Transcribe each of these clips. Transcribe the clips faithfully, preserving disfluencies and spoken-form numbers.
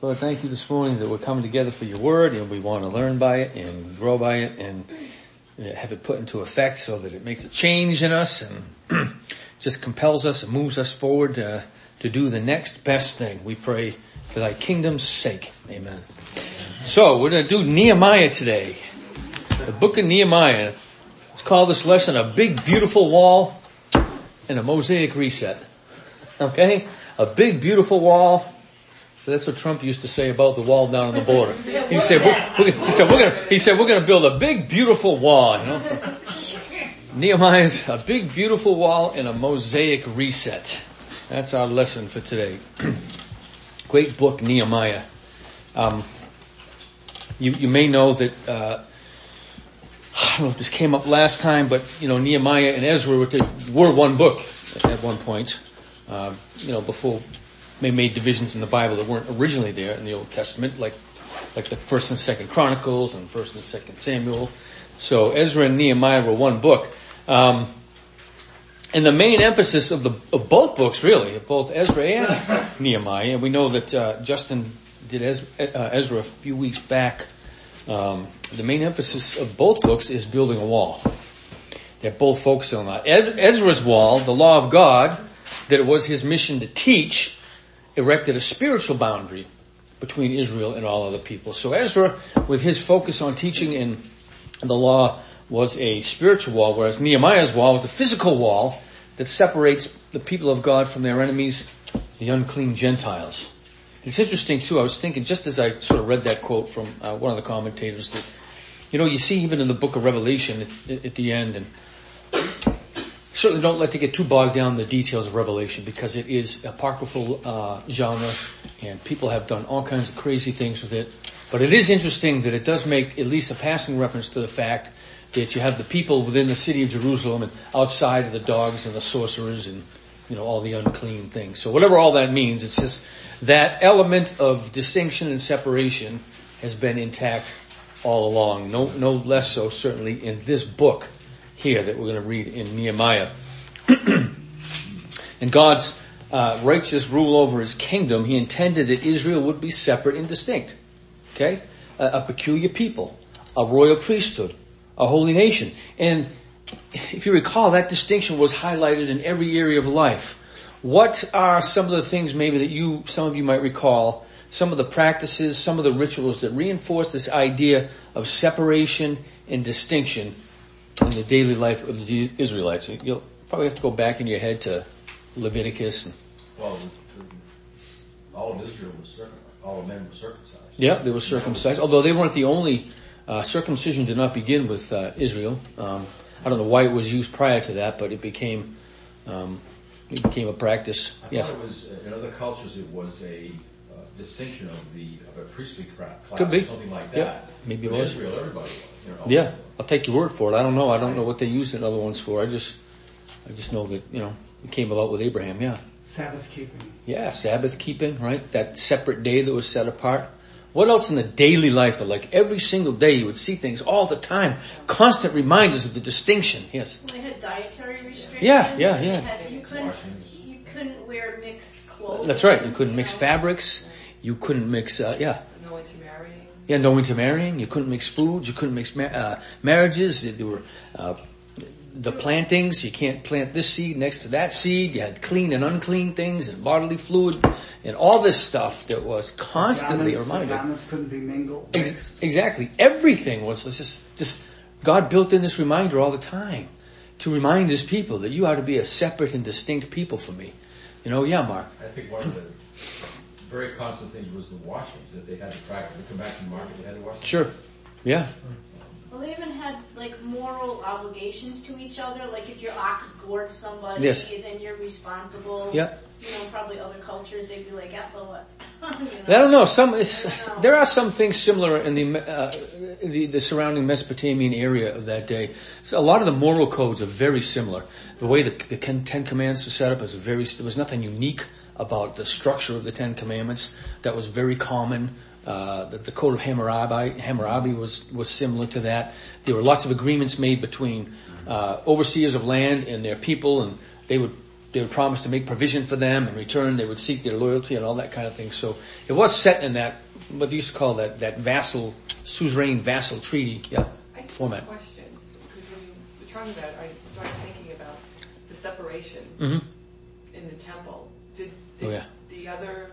Lord, thank you this morning that we're coming together for your word, and we want to learn by it and grow by it and have it put into effect so that it makes a change in us and just compels us and moves us forward to, to do the next best thing. We pray for thy kingdom's sake. Amen. So we're going to do Nehemiah today, the book of Nehemiah. Let's call this lesson a big, beautiful wall and a mosaic reset. Okay? A big, beautiful wall. So that's what Trump used to say about the wall down on the border. He said, we're, we're, he said, we're gonna, he said, we're gonna build a big, beautiful wall. You know, so Nehemiah's a big, beautiful wall and a mosaic reset. That's our lesson for today. Great book, Nehemiah. Um, you, you may know that, uh, I don't know if this came up last time, but, you know, Nehemiah and Ezra were, were one book at one point, uh, you know, before they made divisions in the Bible that weren't originally there in the Old Testament, like like the First and Second Chronicles and First and Second Samuel. So Ezra and Nehemiah were one book, um, and the main emphasis of the of both books, really, of both Ezra and Nehemiah. And we know that uh, Justin did Ezra, uh, Ezra a few weeks back. Um, the main emphasis of both books is building a wall. They're both focusing on that. Ezra's wall, the law of God, that it was his mission to teach, erected a spiritual boundary between Israel and all other people. So Ezra, with his focus on teaching and the law, was a spiritual wall, whereas Nehemiah's wall was a physical wall that separates the people of God from their enemies, the unclean Gentiles. It's interesting, too. I was thinking, just as I sort of read that quote from uh, one of the commentators, that, you know, you see even in the book of Revelation at, at the end, and certainly don't like to get too bogged down in the details of Revelation, because it is apocryphal uh, genre, and people have done all kinds of crazy things with it. But it is interesting that it does make at least a passing reference to the fact that you have the people within the city of Jerusalem, and outside of the dogs and the sorcerers and, you know, all the unclean things. So whatever all that means, it's just that element of distinction and separation has been intact all along. No, no less so certainly in this book here that we're going to read in Nehemiah. And God's uh, righteous rule over his kingdom, he intended that Israel would be separate and distinct. Okay? A, a peculiar people, a royal priesthood, a holy nation. And if you recall, that distinction was highlighted in every area of life. What are some of the things maybe that you, some of you might recall, some of the practices, some of the rituals that reinforce this idea of separation and distinction in the daily life of the Israelites? You'll probably have to go back in your head to Leviticus. And well, all of Israel was circumcised. All of men were circumcised. Yeah, they were circumcised, although they weren't the only. Uh, circumcision did not begin with uh, Israel. Um I don't know why it was used prior to that, but it became um, it became a practice. I yes. thought it was in other cultures. It was a uh, distinction of the of a priestly class, could be, or something like that. Yep. Maybe it was. Israel, everybody was. You know, yeah, people. I'll take your word for it. I don't know. I don't know what they used in other ones for. I just I just know that, you know, it came about with Abraham. Yeah, Sabbath keeping. Yeah, Sabbath keeping. Right, that separate day that was set apart. What else in the daily life, though? Like every single day you would see things all the time. Constant reminders of the distinction. Yes. They had dietary restrictions. Yeah, yeah, yeah. You, had, you, couldn't, you couldn't wear mixed clothes. That's right. You couldn't mix fabrics. You couldn't mix, uh, yeah. No intermarrying. Yeah, no intermarrying. You couldn't mix foods. You couldn't mix ma- uh, marriages. There were uh, the plantings. You can't plant this seed next to that seed. You had clean and unclean things and bodily fluid and all this stuff that was constantly reminded. Garments couldn't be mingled. Ex- exactly. Everything was just, just, God built in this reminder all the time to remind his people that you are to be a separate and distinct people for me. You know, yeah, Mark. I think one of the very constant things was the washings that they had to practice. They come back from the market, they had to wash them. Sure. Yeah. Well, they even had, like, moral obligations to each other. Like, if your ox gored somebody, yes, then you're responsible. Yeah. You know, probably other cultures, they'd be like, yeah, so what? You know? I don't know. Some, it's, I don't know. There are some things similar in the, uh, the the surrounding Mesopotamian area of that day. So a lot of the moral codes are very similar. The way the, the Ten Commandments were set up is very, there was nothing unique about the structure of the Ten Commandments. That was very common. Uh, the, the Code of Hammurabi, Hammurabi was, was similar to that. There were lots of agreements made between, uh, overseers of land and their people, and they would they would promise to make provision for them. In return, they would seek their loyalty and all that kind of thing. So it was set in that, what they used to call that, that vassal, suzerain vassal treaty yeah, format. I have a question, because when you were talking about it, I started thinking about the separation mm-hmm. in the temple. Did, did oh, yeah. the other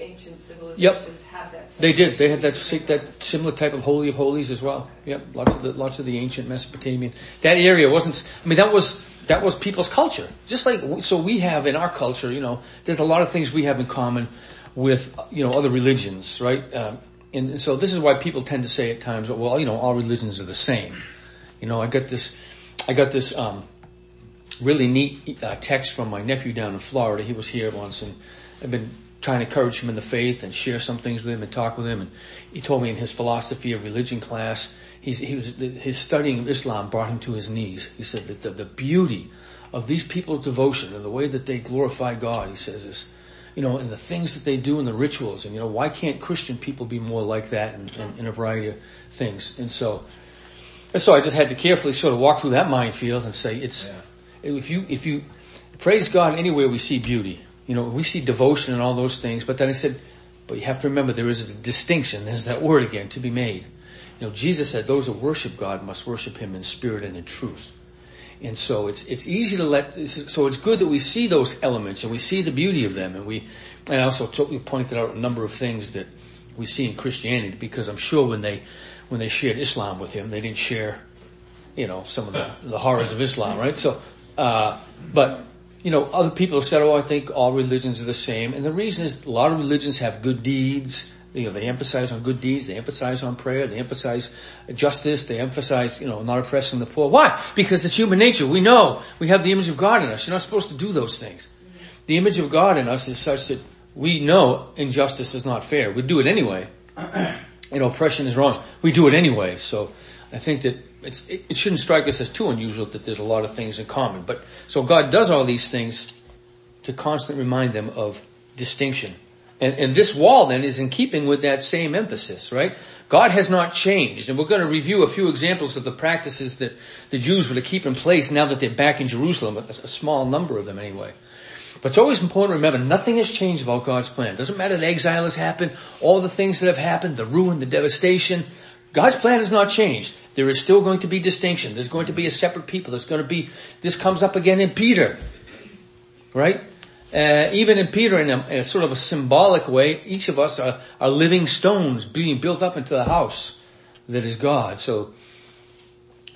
ancient civilizations yep. have that separation? They did. They had that, that similar type of Holy of Holies as well. Yep, lots of the, lots of the ancient Mesopotamian. That area wasn't, I mean, that was... That was people's culture. Just like, so we have in our culture, you know, there's a lot of things we have in common with, you know, other religions, right? Um, and, and so this is why people tend to say at times, well, you know, all religions are the same. You know, I got this, I got this, um, really neat uh, text from my nephew down in Florida. He was here once and I've been trying to encourage him in the faith and share some things with him and talk with him. And he told me in his philosophy of religion class, He's, he was, his studying of Islam brought him to his knees. He said that the, the beauty of these people's devotion and the way that they glorify God, he says, is, you know, and the things that they do and the rituals. And, you know, why can't Christian people be more like that and, and, and a variety of things? And so, and so I just had to carefully sort of walk through that minefield and say, it's, yeah. if you, if you, praise God anywhere we see beauty, you know, we see devotion and all those things. But then I said, but you have to remember there is a distinction. There's that word again, to be made. You know, Jesus said those who worship God must worship Him in spirit and in truth. And so it's, it's easy to let, so it's good that we see those elements and we see the beauty of them. And we, and I also totally pointed out a number of things that we see in Christianity, because I'm sure when they, when they shared Islam with him, they didn't share, you know, some of the, the horrors of Islam, right? So, uh, but, you know, other people have said, oh, I think all religions are the same. And the reason is a lot of religions have good deeds. You know, they emphasize on good deeds, they emphasize on prayer, they emphasize justice, they emphasize, you know, not oppressing the poor. Why? Because it's human nature. We know we have the image of God in us. You're not supposed to do those things. The image of God in us is such that we know injustice is not fair. We do it anyway. You know, oppression is wrong. We do it anyway. So I think that it's, it, it shouldn't strike us as too unusual that there's a lot of things in common. But so God does all these things to constantly remind them of distinction. And, and this wall then is in keeping with that same emphasis, right? God has not changed. And we're going to review a few examples of the practices that the Jews were to keep in place now that they're back in Jerusalem, a, a small number of them anyway. But it's always important to remember nothing has changed about God's plan. It doesn't matter the exile has happened, all the things that have happened, the ruin, the devastation. God's plan has not changed. There is still going to be distinction. There's going to be a separate people. There's going to be, this comes up again in Peter, right? Uh, even in Peter, in a, in a sort of a symbolic way, each of us are, are living stones being built up into the house that is God. So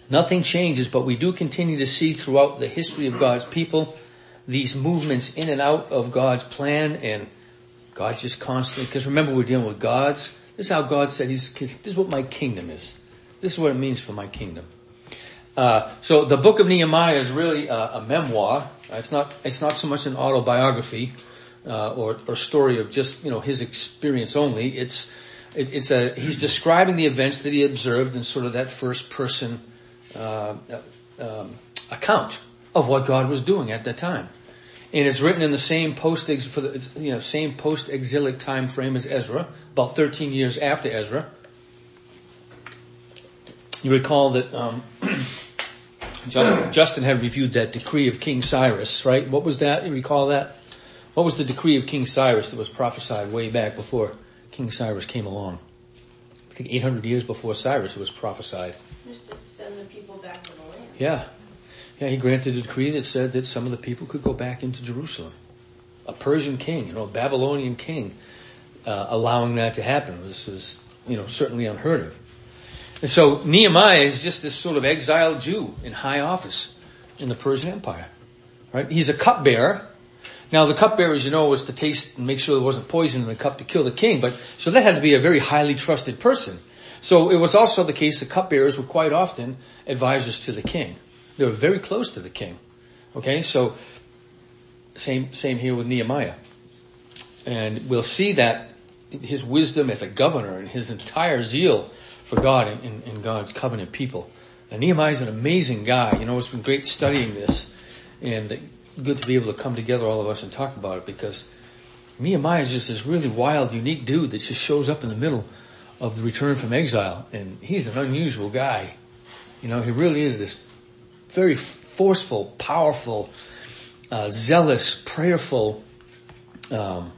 nothing changes, but we do continue to see throughout the history of God's people these movements in and out of God's plan, and God just constantly, because remember we're dealing with God's, this is how God said, He's, this is what my kingdom is. This is what it means for my kingdom. Uh, so the book of Nehemiah is really a, a memoir. It's not, it's not so much an autobiography, uh, or, or story of just, you know, his experience only. It's, it, it's a, he's describing the events that he observed in sort of that first person, uh, um, account of what God was doing at that time. And it's written in the same post, for the, you know, same post-exilic time frame as Ezra, about thirteen years after Ezra. You recall that, um, Justin, Justin had reviewed that decree of King Cyrus, right? What was that? You recall that? What was the decree of King Cyrus that was prophesied way back before King Cyrus came along? I think eight hundred years before Cyrus it was prophesied. Just to send the people back to the land. Yeah. Yeah, he granted a decree that said that some of the people could go back into Jerusalem. A Persian king, you know, a Babylonian king, uh, allowing that to happen was, was, you know, certainly unheard of. And so Nehemiah is just this sort of exiled Jew in high office in the Persian Empire, right? He's a cupbearer. Now the cupbearer, as you know, was to taste and make sure there wasn't poison in the cup to kill the king, but so that had to be a very highly trusted person. So it was also the case that cupbearers were quite often advisors to the king. They were very close to the king. Okay, so same, same here with Nehemiah. And we'll see that his wisdom as a governor and his entire zeal for God and, and God's covenant people. And Nehemiah is an amazing guy. You know, it's been great studying this, and good to be able to come together, all of us, and talk about it, because Nehemiah is just this really wild, unique dude that just shows up in the middle of the return from exile, and he's an unusual guy. You know, he really is this very forceful, powerful, uh, zealous, prayerful um,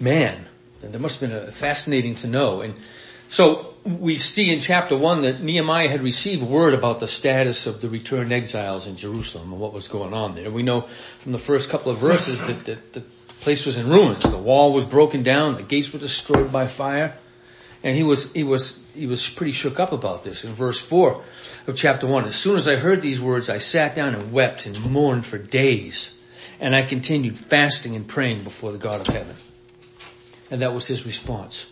man. And there must have been a fascinating to know. And so we see in chapter one that Nehemiah had received word about the status of the returned exiles in Jerusalem and what was going on there. We know from the first couple of verses that, that the place was in ruins. The wall was broken down. The gates were destroyed by fire. And he was, he was, he was pretty shook up about this in verse four of chapter one. As soon as I heard these words, I sat down and wept and mourned for days. And I continued fasting and praying before the God of heaven. And that was his response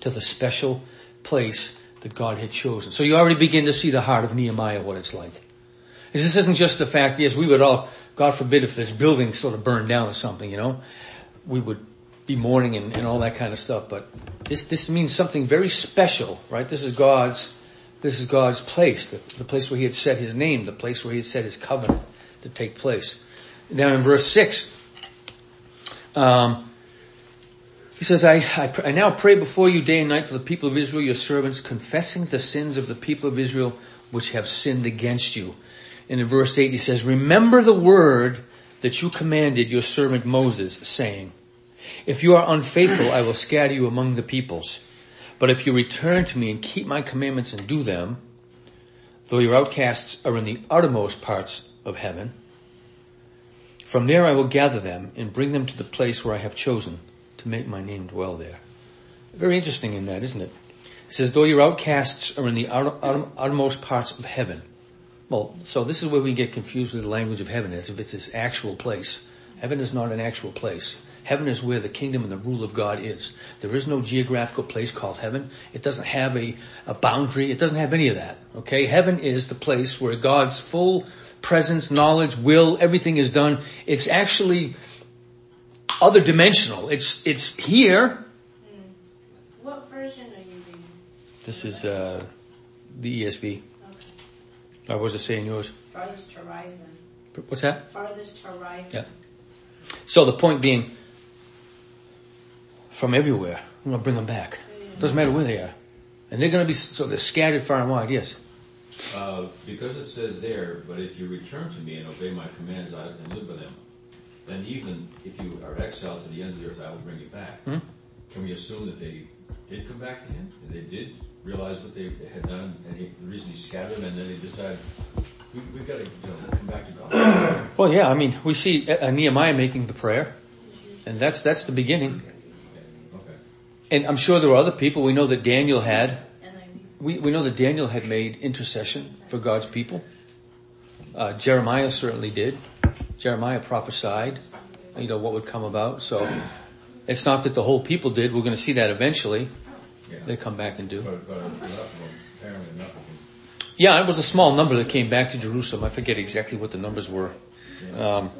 to the special place that God had chosen. So you already begin to see the heart of Nehemiah, what it's like. Because this isn't just the fact, yes, we would all, God forbid if this building sort of burned down or something, you know, we would be mourning and, and all that kind of stuff. But this, this means something very special, right? This is God's, this is God's place, the, the place where he had set his name, the place where he had set his covenant to take place. Now in verse six, um, He says, I, I, I now pray before you day and night for the people of Israel, your servants, confessing the sins of the people of Israel, which have sinned against you. And in verse eight, he says, remember the word that you commanded your servant Moses, saying, if you are unfaithful, I will scatter you among the peoples. But if you return to me and keep my commandments and do them, though your outcasts are in the uttermost parts of heaven, from there I will gather them and bring them to the place where I have chosen to make my name dwell there. Very interesting in that, isn't it? It says, though your outcasts are in the outer, outer, outermost parts of heaven. Well, so this is where we get confused with the language of heaven, as if it's this actual place. Heaven is not an actual place. Heaven is where the kingdom and the rule of God is. There is no geographical place called heaven. It doesn't have a, a boundary. It doesn't have any of that. Okay? Heaven is the place where God's full presence, knowledge, will, everything is done. It's actually other dimensional. It's, it's here. What version are you reading? This is, uh, the E S V. Okay. Or was it saying yours? Farthest horizon. What's that? Farthest horizon. Yeah. So the point being, from everywhere, I'm gonna bring them back. Mm-hmm. Doesn't matter where they are. And they're gonna be, so they're scattered far and wide, yes. Uh, because it says there, but if you return to me and obey my commands, I can live with them. And even if you are exiled to the ends of the earth, I will bring you back. Hmm? Can we assume that they did come back to him? They did realize what they had done, and he, the reason he scattered them, and then they decided, we, we've got to, you know, come back to God. Well, yeah, I mean, we see uh, Nehemiah making the prayer, and that's that's the beginning. Okay. And I'm sure there were other people. We know that Daniel had, we, we know that Daniel had made intercession for God's people. Uh, Jeremiah certainly did. Jeremiah prophesied, you know, what would come about. So it's not that the whole people did. We're going to see that eventually. Yeah. They come back and do. But, but apparently not. Yeah, it was a small number that came back to Jerusalem. I forget exactly what the numbers were. Um,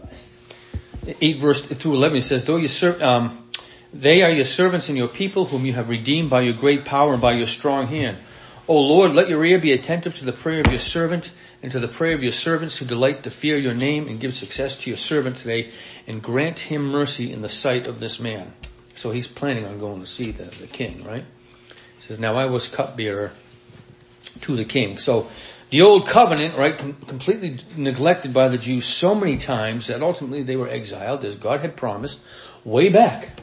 eight verse two eleven it says, "Though you ser- um, they are your servants and your people, whom you have redeemed by your great power and by your strong hand. O Lord, let your ear be attentive to the prayer of your servant, and to the prayer of your servants who delight to fear your name, and give success to your servant today, and grant him mercy in the sight of this man." So he's planning on going to see the, the king, right? He says, now I was cupbearer to the king. So the old covenant, right, com- completely neglected by the Jews so many times that ultimately they were exiled, as God had promised, way back.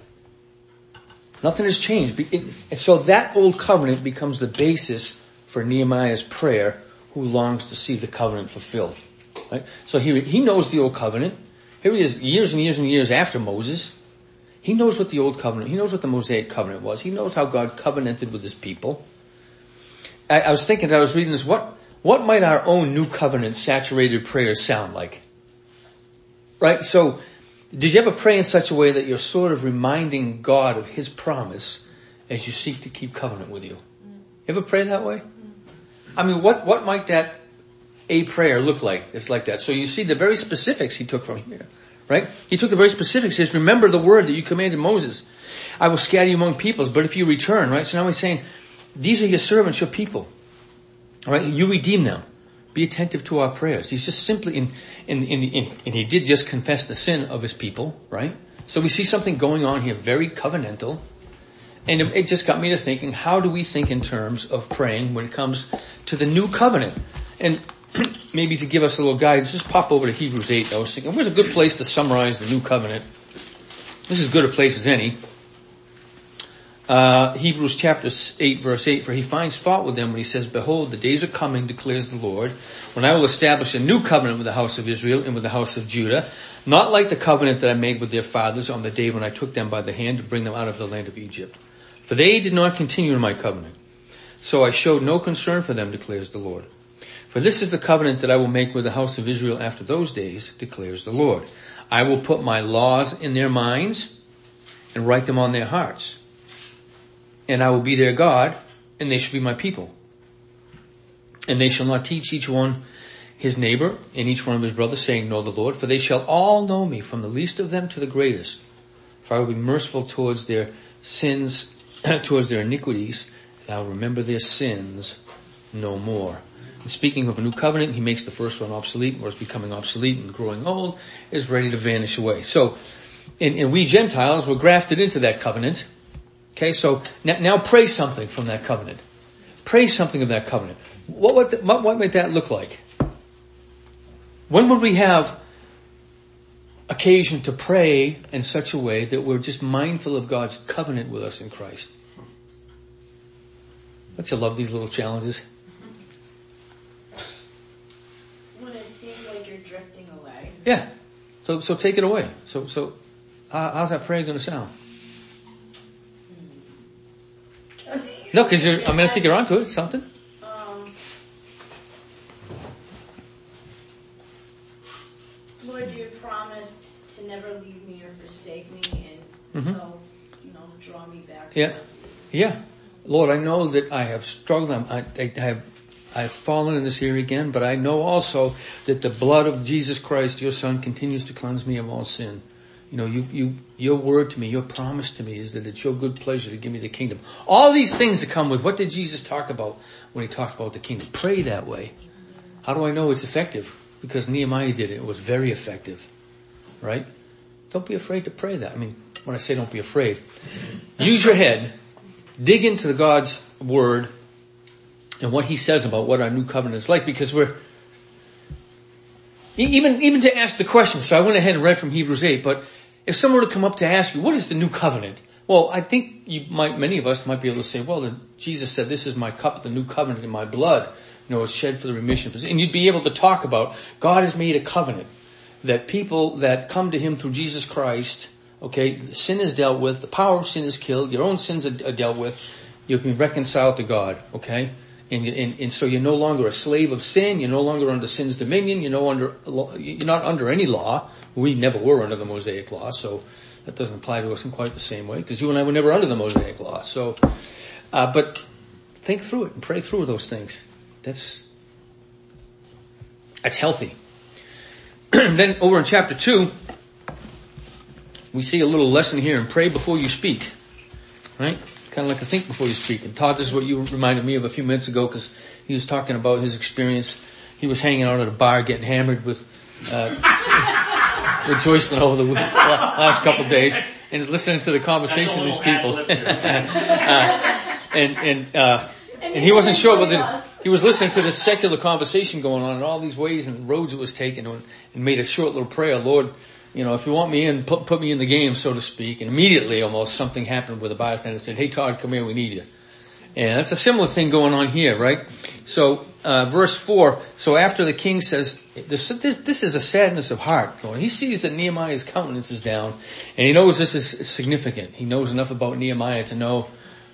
Nothing has changed. It, and so that old covenant becomes the basis for Nehemiah's prayer, who longs to see the covenant fulfilled, right? So he, he knows the old covenant. Here he is years and years and years after Moses. He knows what the old covenant, he knows what the Mosaic covenant was. He knows how God covenanted with his people. I, I was thinking, I was reading this, what, what might our own new covenant saturated prayers sound like? Right? So did you ever pray in such a way that you're sort of reminding God of his promise as you seek to keep covenant with you? You ever pray that way? I mean, what, what might that a prayer look like? It's like that. So you see the very specifics he took from here, right? He took the very specifics. He says, remember the word that you commanded Moses. I will scatter you among peoples, but if you return, right? So now he's saying, these are your servants, your people, all right? You redeem them. Be attentive to our prayers. He's just simply in, in, in, in, and he did just confess the sin of his people, right? So we see something going on here, very covenantal. And it just got me to thinking, how do we think in terms of praying when it comes to the new covenant? And maybe to give us a little guidance, just pop over to Hebrews eight. I was thinking, where's a good place to summarize the new covenant? This is as good a place as any. Uh, Hebrews chapter eight, verse eight, for he finds fault with them when he says, behold, the days are coming, declares the Lord, when I will establish a new covenant with the house of Israel and with the house of Judah, not like the covenant that I made with their fathers on the day when I took them by the hand to bring them out of the land of Egypt. For they did not continue in my covenant. So I showed no concern for them, declares the Lord. For this is the covenant that I will make with the house of Israel after those days, declares the Lord. I will put my laws in their minds and write them on their hearts. And I will be their God, and they shall be my people. And they shall not teach each one his neighbor and each one of his brothers, saying, know the Lord, for they shall all know me, from the least of them to the greatest. For I will be merciful towards their sins, towards their iniquities, and I will remember their sins no more. And speaking of a new covenant, he makes the first one obsolete, or is becoming obsolete and growing old, is ready to vanish away. So, and, and we Gentiles were grafted into that covenant. Okay, so now, now pray something from that covenant. Pray something of that covenant. What would the, what, what might that look like? When would we have occasion to pray in such a way that we're just mindful of God's covenant with us in Christ? Don't you love these little challenges? When it seems like you're drifting away. Yeah. So so take it away. So so how, how's that prayer going to sound? No, because you're, I mean, I think you're onto it, something. Um, Lord, you promised to never leave me or forsake me, and mm-hmm. so, you know, draw me back. Yeah, yeah. Lord, I know that I have struggled. I'm, I, I, I have, I've fallen in this area again, but I know also that the blood of Jesus Christ, your Son, continues to cleanse me of all sin. You know, you, you, your word to me, your promise to me is that it's your good pleasure to give me the kingdom. All these things that come with, what did Jesus talk about when he talked about the kingdom? Pray that way. How do I know it's effective? Because Nehemiah did it. It was very effective. Right? Don't be afraid to pray that. I mean, when I say don't be afraid, use your head, dig into the God's word and what he says about what our new covenant is like, because we're, Even, even to ask the question, so I went ahead and read from Hebrews eight, but if someone were to come up to ask you, what is the new covenant? Well, I think you might, many of us might be able to say, well, the, Jesus said, this is my cup, the new covenant in my blood, you know, it's shed for the remission of sin. And you'd be able to talk about, God has made a covenant that people that come to him through Jesus Christ, okay, sin is dealt with, the power of sin is killed, your own sins are, are dealt with, you can be reconciled to God, okay? And, and, and so you're no longer a slave of sin. You're no longer under sin's dominion. You're no under, you're not under any law. We never were under the Mosaic Law, so that doesn't apply to us in quite the same way, because you and I were never under the Mosaic Law. So, uh, but think through it and pray through those things. That's, that's healthy. Then over in chapter two, we see a little lesson here in pray before you speak, right? Kind of like a think before you speak. And Todd, this is what you reminded me of a few minutes ago, because he was talking about his experience. He was hanging out at a bar getting hammered with, uh, with Justin over the last couple of days and listening to the conversation of these people. uh, and, and, uh, and he wasn't sure whether he was listening to this secular conversation going on and all these ways and roads it was taken, and, and made a short little prayer. Lord, you know, if you want me in, put, put me in the game, so to speak. And immediately almost something happened where the bystander said, hey, Todd, come here, we need you. And that's a similar thing going on here, right? So, uh, verse four, so after the king says, this, this, this is a sadness of heart going. He sees that Nehemiah's countenance is down, and he knows this is significant. He knows enough about Nehemiah to know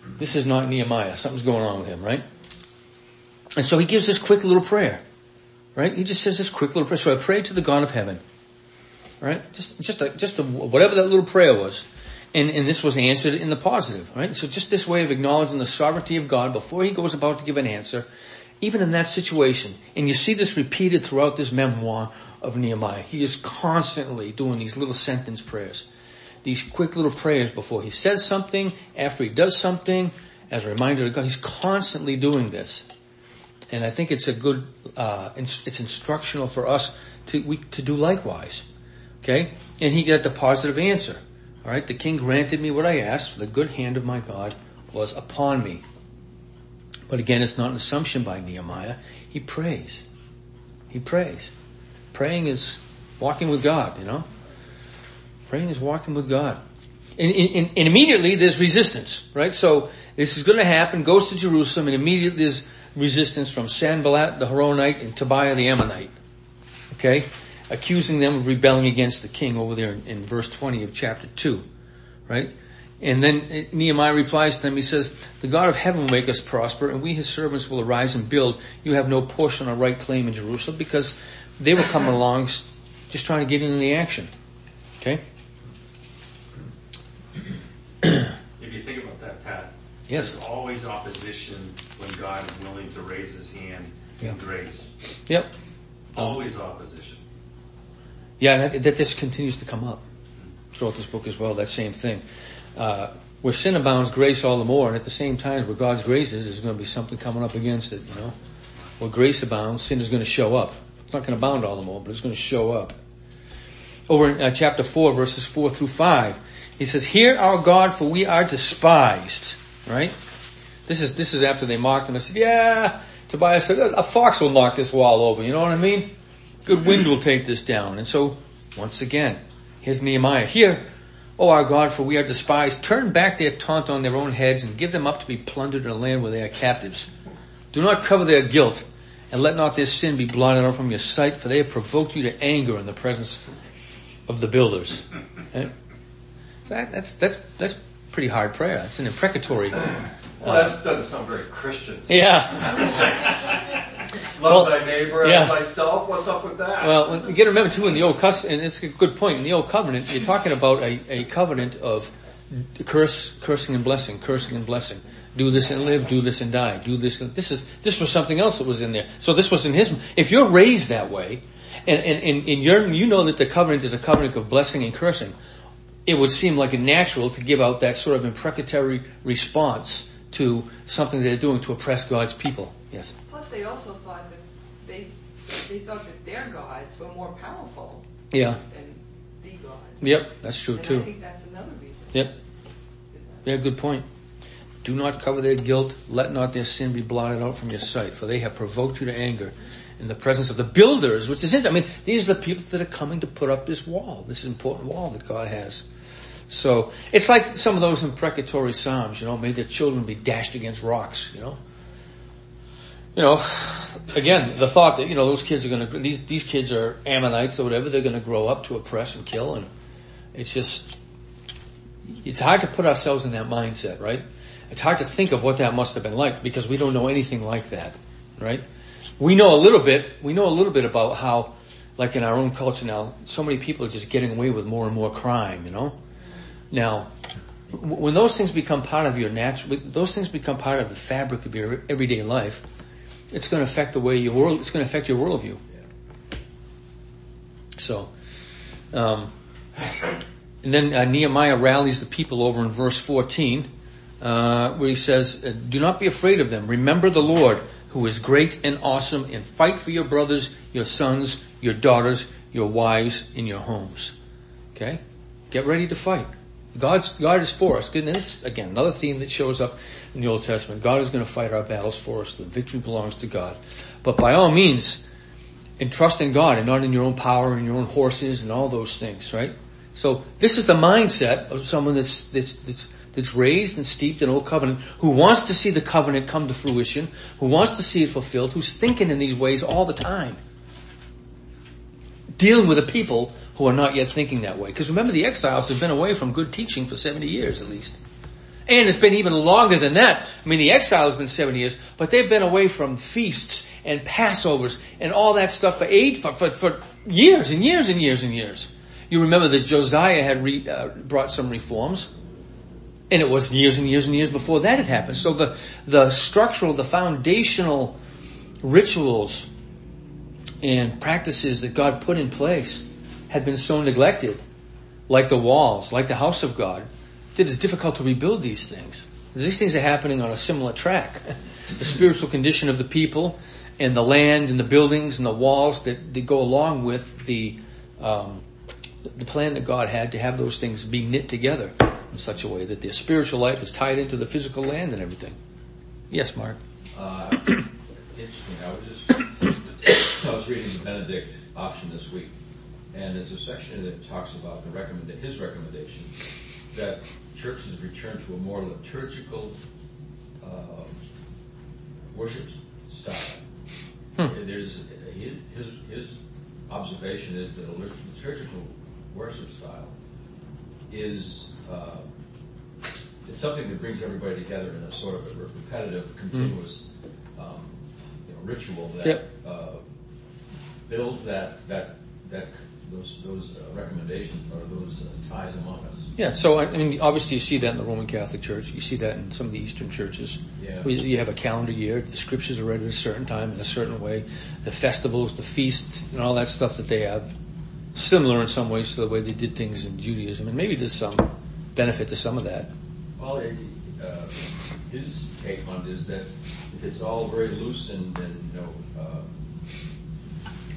this is not Nehemiah. Something's going on with him, right? And so he gives this quick little prayer, right? He just says this quick little prayer. So I prayed to the God of heaven. Right? Just, just, a, just a, whatever that little prayer was. And, and this was answered in the positive, right? So just this way of acknowledging the sovereignty of God before he goes about to give an answer, even in that situation. And you see this repeated throughout this memoir of Nehemiah. He is constantly doing these little sentence prayers, these quick little prayers before he says something, after he does something, as a reminder to God. He's constantly doing this. And I think it's a good, uh, it's instructional for us to, we, to do likewise. Okay, and he got the positive answer. All right, the king granted me what I asked, for the good hand of my God was upon me. But again, it's not an assumption by Nehemiah. He prays. He prays. Praying is walking with God, you know. Praying is walking with God. And, and, and immediately there's resistance, right? So this is going to happen. Goes to Jerusalem, and immediately there's resistance from Sanballat the Horonite and Tobiah the Ammonite. Okay? Accusing them of rebelling against the king over there in, in verse twenty of chapter two, right? And then Nehemiah replies to them. He says, "The God of heaven will make us prosper, and we, his servants, will arise and build. You have no portion or right claim in Jerusalem," because they were coming along just trying to get into the action. Okay? If you think about that, Pat, yes. There's always opposition when God is willing to raise his hand in yep. grace. Yep. Always um, opposition. Yeah, and that this continues to come up throughout this book as well, that same thing. Uh, where sin abounds, grace all the more, and at the same time, where God's grace is, there's going to be something coming up against it, you know. Where grace abounds, sin is going to show up. It's not going to abound all the more, but it's going to show up. Over in uh, chapter four, verses four through five, he says, "Hear our God, for we are despised." Right? This is, this is after they mocked him. I said, yeah, Tobiah said, a fox will knock this wall over, you know what I mean? Good wind will take this down. And so, once again, here's Nehemiah. "Here, O our God, for we are despised. Turn back their taunt on their own heads and give them up to be plundered in a land where they are captives. Do not cover their guilt, and let not their sin be blotted out from your sight, for they have provoked you to anger in the presence of the builders." That, that's that's that's pretty hard prayer. It's an imprecatory. Well, that doesn't sound very Christian. Yeah. Love well, thy neighbor yeah. as thyself. What's up with that? Well, you got to remember too, in the old cus- and it's a good point. In the old covenant, you're talking about a, a covenant of curse, cursing and blessing, cursing and blessing. Do this and live. Do this and die. Do this. And, this is this was something else that was in there. So this was in his. If you're raised that way, and and and, and you're you know that the covenant is a covenant of blessing and cursing, it would seem like a natural to give out that sort of imprecatory response to something they're doing to oppress God's people. Yes. Plus, they also thought that they they thought that their gods were more powerful. Yeah. Than the God. Yep, that's true and too. I think that's another reason. Yep. Yeah, good point. "Do not cover their guilt. Let not their sin be blotted out from your sight, for they have provoked you to anger in the presence of the builders," which is interesting. I mean, these are the people that are coming to put up this wall, this important wall that God has. So it's like some of those imprecatory psalms, you know, "May their children be dashed against rocks," you know. You know, again, the thought that, you know, those kids are going to, these these kids are Ammonites or whatever, they're going to grow up to oppress and kill, and it's just, it's hard to put ourselves in that mindset, right? It's hard to think of what that must have been like, because we don't know anything like that, right? We know a little bit, we know a little bit about how, like in our own culture now, so many people are just getting away with more and more crime, you know? Now, when those things become part of your natural, those things become part of the fabric of your everyday life, it's going to affect the way your world, it's going to affect your worldview. Yeah. So, um, and then uh, Nehemiah rallies the people over in verse fourteen, uh, where he says, "Do not be afraid of them. Remember the Lord, who is great and awesome, and fight for your brothers, your sons, your daughters, your wives, and your homes." Okay? Get ready to fight. God's, God is for us. Goodness, again, another theme that shows up in the Old Testament. God is going to fight our battles for us. The victory belongs to God. But by all means, entrust in God and not in your own power and your own horses and all those things, right? So this is the mindset of someone that's, that's, that's, that's raised and steeped in Old Covenant, who wants to see the covenant come to fruition, who wants to see it fulfilled, who's thinking in these ways all the time. Dealing with the people who are not yet thinking that way. Because remember, the exiles have been away from good teaching for seventy years at least. And it's been even longer than that. I mean, the exile has been seventy years, but they've been away from feasts and Passovers and all that stuff for eight, for, for, for years and years and years and years. You remember that Josiah had re, uh, brought some reforms, and it was years and years and years before that had happened. So the, the structural, the foundational rituals and practices that God put in place had been so neglected, like the walls, like the house of God, that it's difficult to rebuild these things. These things are happening on a similar track. The spiritual condition of the people and the land and the buildings and the walls that, that go along with the um, the plan that God had to have those things be knit together in such a way that their spiritual life is tied into the physical land and everything. Yes, Mark? Uh, interesting. I was just... I was reading the Benedict option this week, and there's a section that talks about the recommend his recommendation that churches return to a more liturgical uh, worship style. Hmm. There's his his observation is that a liturgical worship style is uh, it's something that brings everybody together in a sort of a repetitive, continuous um, you know, ritual that yep. uh, builds that that that. those, those uh, recommendations or those uh, ties among us. Yeah, so I mean, obviously you see that in the Roman Catholic Church. You see that in some of the Eastern churches. Yeah. We, you have a calendar year. The scriptures are read at a certain time in a certain way. The festivals, the feasts, and all that stuff that they have, similar in some ways to the way they did things in Judaism. And maybe there's some benefit to some of that. Well, it, uh, his take on it is that if it's all very loose and, and you know, uh,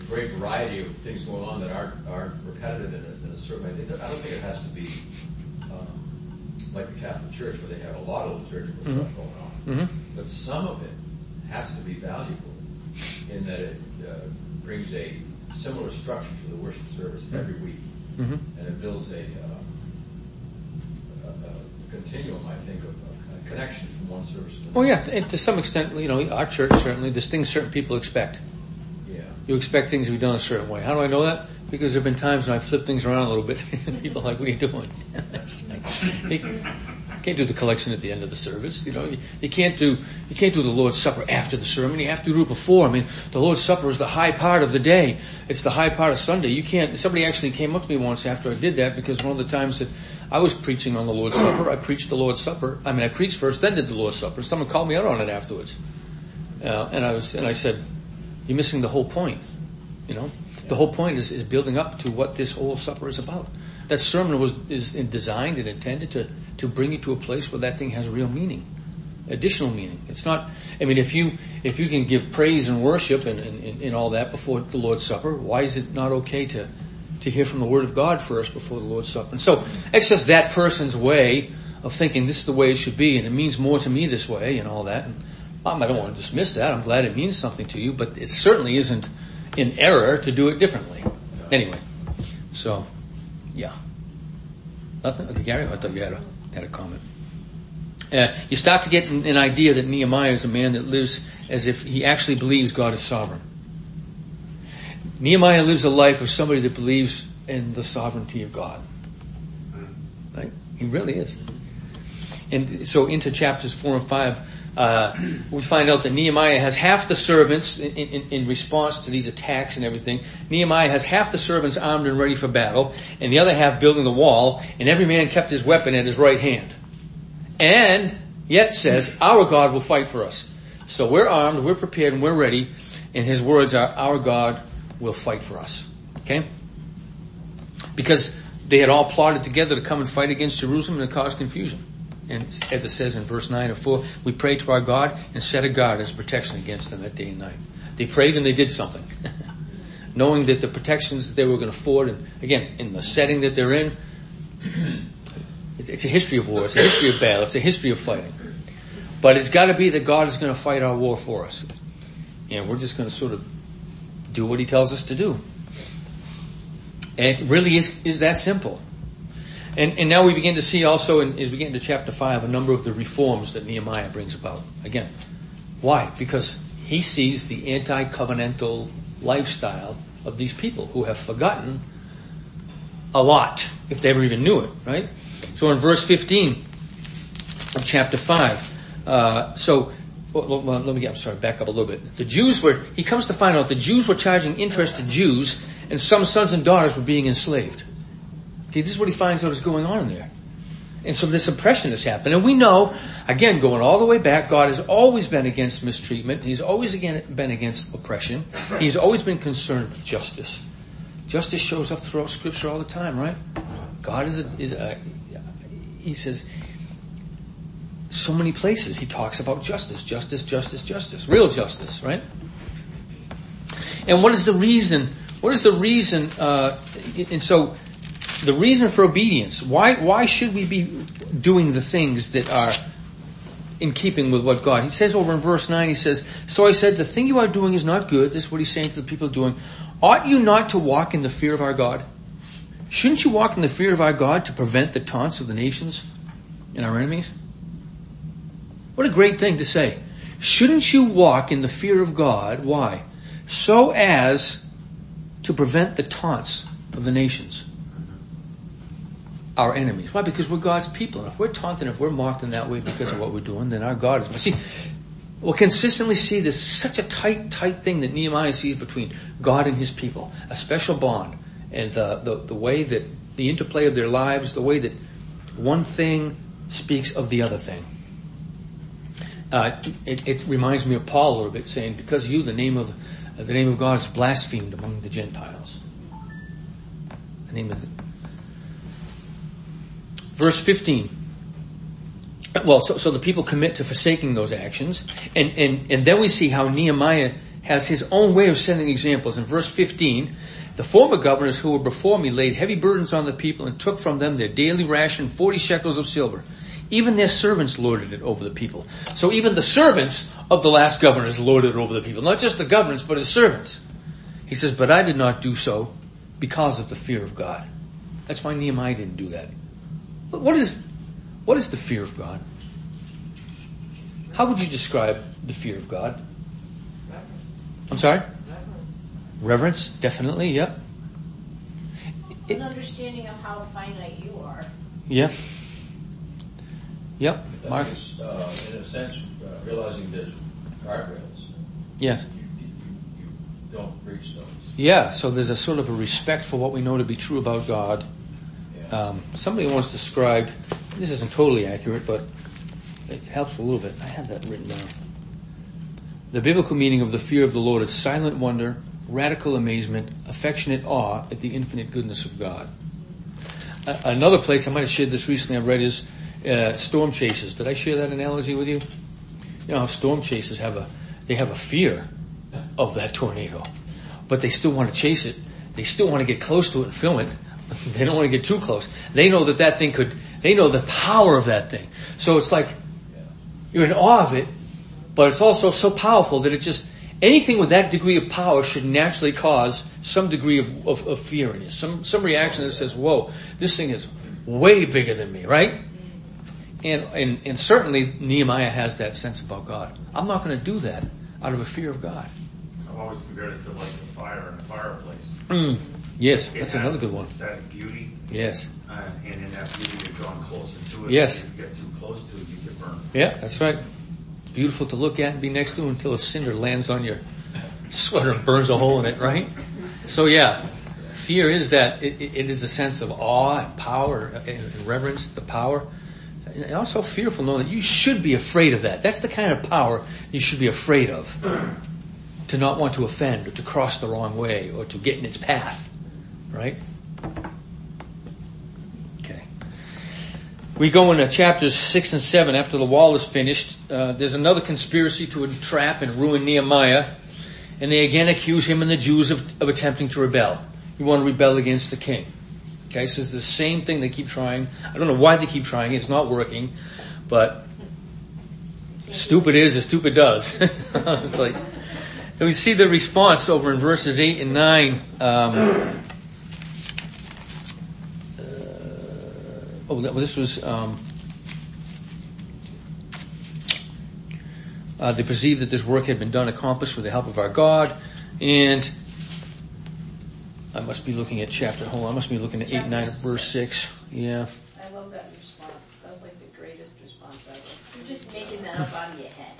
great variety of things going on that are are repetitive in a, in a certain way. I don't think it has to be um, like the Catholic Church where they have a lot of liturgical mm-hmm. stuff going on. Mm-hmm. But some of it has to be valuable in that it uh, brings a similar structure to the worship service mm-hmm. every week. Mm-hmm. And it builds a, uh, a, a continuum, I think, of, of a connection from one service to the next. Well, yeah, and to some extent, you know, our church certainly, there's things certain people expect. You expect things to be done a certain way. How do I know that? Because there have been times when I flip things around a little bit and people are like, what are you doing? It's like, you can't do the collection at the end of the service. You know, you, you can't do, you can't do the Lord's Supper after the sermon. You have to do it before. I mean, the Lord's Supper is the high part of the day. It's the high part of Sunday. You can't, somebody actually came up to me once after I did that because one of the times that I was preaching on the Lord's Supper, I preached the Lord's Supper. I mean, I preached first, then did the Lord's Supper. Someone called me out on it afterwards. Uh, and I was, and I said, you're missing the whole point, you know. Yeah. The whole point is, is building up to what this whole supper is about. That sermon was is designed and intended to, to bring you to a place where that thing has real meaning, additional meaning. It's not. I mean, if you if you can give praise and worship and, and, and all that before the Lord's Supper, why is it not okay to to hear from the Word of God first before the Lord's Supper? And so it's just that person's way of thinking. This is the way it should be, and it means more to me this way, and all that. And, I don't want to dismiss that. I'm glad it means something to you, but it certainly isn't in error to do it differently. Anyway, so, yeah. Nothing? Okay, Gary, I thought you had a, had a comment. Uh, you start to get an, an idea that Nehemiah is a man that lives as if he actually believes God is sovereign. Nehemiah lives a life of somebody that believes in the sovereignty of God. Right? He really is. And so into chapters four and five, Uh, we find out that Nehemiah has half the servants in, in, in response to these attacks and everything. Nehemiah has half the servants armed and ready for battle, and the other half building the wall, and every man kept his weapon at his right hand. And yet says, our God will fight for us. So we're armed, we're prepared, and we're ready, and his words are, our God will fight for us. Okay? Because they had all plotted together to come and fight against Jerusalem and to cause confusion. And as it says in verse nine and four, we prayed to our God and set a guard as protection against them that day and night. They prayed and they did something. Knowing that the protections that they were going to afford, and again, in the setting that they're in, it's a history of war, it's a history of battle, it's a history of fighting. But it's got to be that God is going to fight our war for us. And we're just going to sort of do what he tells us to do. And it really is, is that simple. And, and now we begin to see also, in, as we get into chapter five, a number of the reforms that Nehemiah brings about. Again, why? Because he sees the anti-covenantal lifestyle of these people who have forgotten a lot, if they ever even knew it, right? So in verse fifteen of chapter five, uh, so, well, well, let me get, I'm sorry, back up a little bit. The Jews were, he comes to find out the Jews were charging interest to Jews, and some sons and daughters were being enslaved. This is what he finds out is going on in there. And so this oppression has happened. And we know, again, going all the way back, God has always been against mistreatment. He's always again been against oppression. He's always been concerned with justice. Justice shows up throughout Scripture all the time, right? God is, a, is a, he says, so many places he talks about justice, justice, justice, justice, real justice, right? And what is the reason, what is the reason, uh, and so, the reason for obedience. Why, why should we be doing the things that are in keeping with what God. He says over in verse nine, he says, "So I said, the thing you are doing is not good." This is what he's saying to the people doing. "Ought you not to walk in the fear of our God? Shouldn't you walk in the fear of our God to prevent the taunts of the nations and our enemies?" What a great thing to say. Shouldn't you walk in the fear of God? Why? "So as to prevent the taunts of the nations, our enemies." Why? Because we're God's people. And if we're taunted, if we're mocked in that way because of what we're doing, then our God is... See, we'll consistently see this, such a tight, tight thing that Nehemiah sees between God and his people. A special bond. And the, the, the way that the interplay of their lives, the way that one thing speaks of the other thing. Uh, it, it reminds me of Paul a little bit, saying, "Because of you, the name of uh, the name of God is blasphemed among the Gentiles." The name of the... Verse fifteen. Well, so, so the people commit to forsaking those actions, and and and then we see how Nehemiah has his own way of setting examples. In verse fifteen, "The former governors who were before me laid heavy burdens on the people and took from them their daily ration, forty shekels of silver. Even their servants lorded it over the people." So even the servants of the last governors lorded it over the people. Not just the governors, but his servants. He says, "But I did not do so because of the fear of God." That's why Nehemiah didn't do that. But what is, what is the fear of God? How would you describe the fear of God? Reverence. I'm sorry? Reverence. Reverence, definitely, yep. An understanding of how finite you are. Yeah. Yep, Mark. Is, uh, in a sense, uh, realizing there's guardrails. Yes. You, you, you don't breach those. Yeah, so there's a sort of a respect for what we know to be true about God. Yeah. Um, somebody once described, this isn't totally accurate, but it helps a little bit. I had that written down. The biblical meaning of the fear of the Lord is silent wonder, radical amazement, affectionate awe at the infinite goodness of God. Uh, another place, I might have shared this recently, I've read is, Uh, storm chasers. Did I share that analogy with you? You know how storm chasers have a, they have a fear of that tornado, but they still want to chase it. They still want to get close to it and film it. They don't want to get too close. They know that that thing could, they know the power of that thing. So it's like, you're in awe of it, but it's also so powerful that it just, anything with that degree of power should naturally cause some degree of, of, of fear in you. Some, some reaction that says, whoa, this thing is way bigger than me, right? And, and and certainly Nehemiah has that sense about God. I'm not going to do that out of a fear of God. I've always compared it to like a fire in a fireplace. Mm. Yes, it that's another good one. That beauty. Yes. Uh, and in that beauty, you're drawn closer to it. Yes. If you get too close to it, you get burned. Yeah, that's right. It's beautiful to look at and be next to until a cinder lands on your sweater and burns a hole in it, right? So yeah, fear is that. It, it is a sense of awe and power and reverence, the power. And also fearful, knowing that you should be afraid of that. That's the kind of power you should be afraid of. To not want to offend or to cross the wrong way or to get in its path. Right? Okay. We go into chapters six and seven after the wall is finished. Uh, there's another conspiracy to entrap and ruin Nehemiah. And they again accuse him and the Jews of, of attempting to rebel. You want to rebel against the king. Okay, so it's the same thing they keep trying. I don't know why they keep trying. It's not working. But stupid is as stupid does. It's like, and we see the response over in verses eight and nine. Um, uh, oh, that, well, this was... Um, uh, they perceived that this work had been done, accomplished with the help of our God. And... I must be looking at chapter, hold on, I must be looking at chapter eight, nine, verse six. Yeah. I love that response. That was like the greatest response ever. You're just making that up out of your head.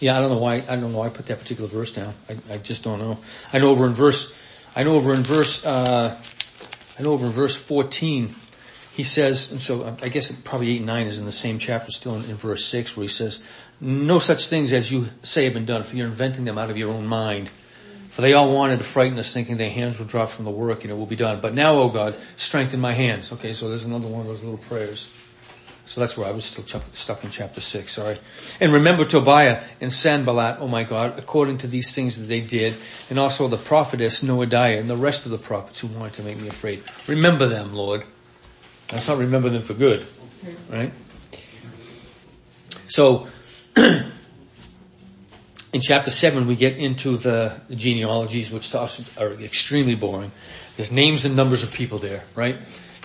Yeah, I don't know why, I don't know why I put that particular verse down. I, I just don't know. I know over in verse, I know over in verse, uh, I know over in verse fourteen, he says, and so I guess probably eight and nine is in the same chapter still in, in verse six where he says, "No such things as you say have been done, for you're inventing them out of your own mind. For they all wanted to frighten us, thinking their hands would drop from the work and it will be done. But now, O God, strengthen my hands." Okay, so there's another one of those little prayers. So that's where I was still ch- stuck in chapter six, sorry. "And remember Tobiah and Sanballat, O my God, according to these things that they did, and also the prophetess Noadiah and the rest of the prophets who wanted to make me afraid. Remember them, Lord." That's not remember them for good, right? So in chapter seven, we get into the genealogies, which to us are extremely boring. There's names and numbers of people there, right?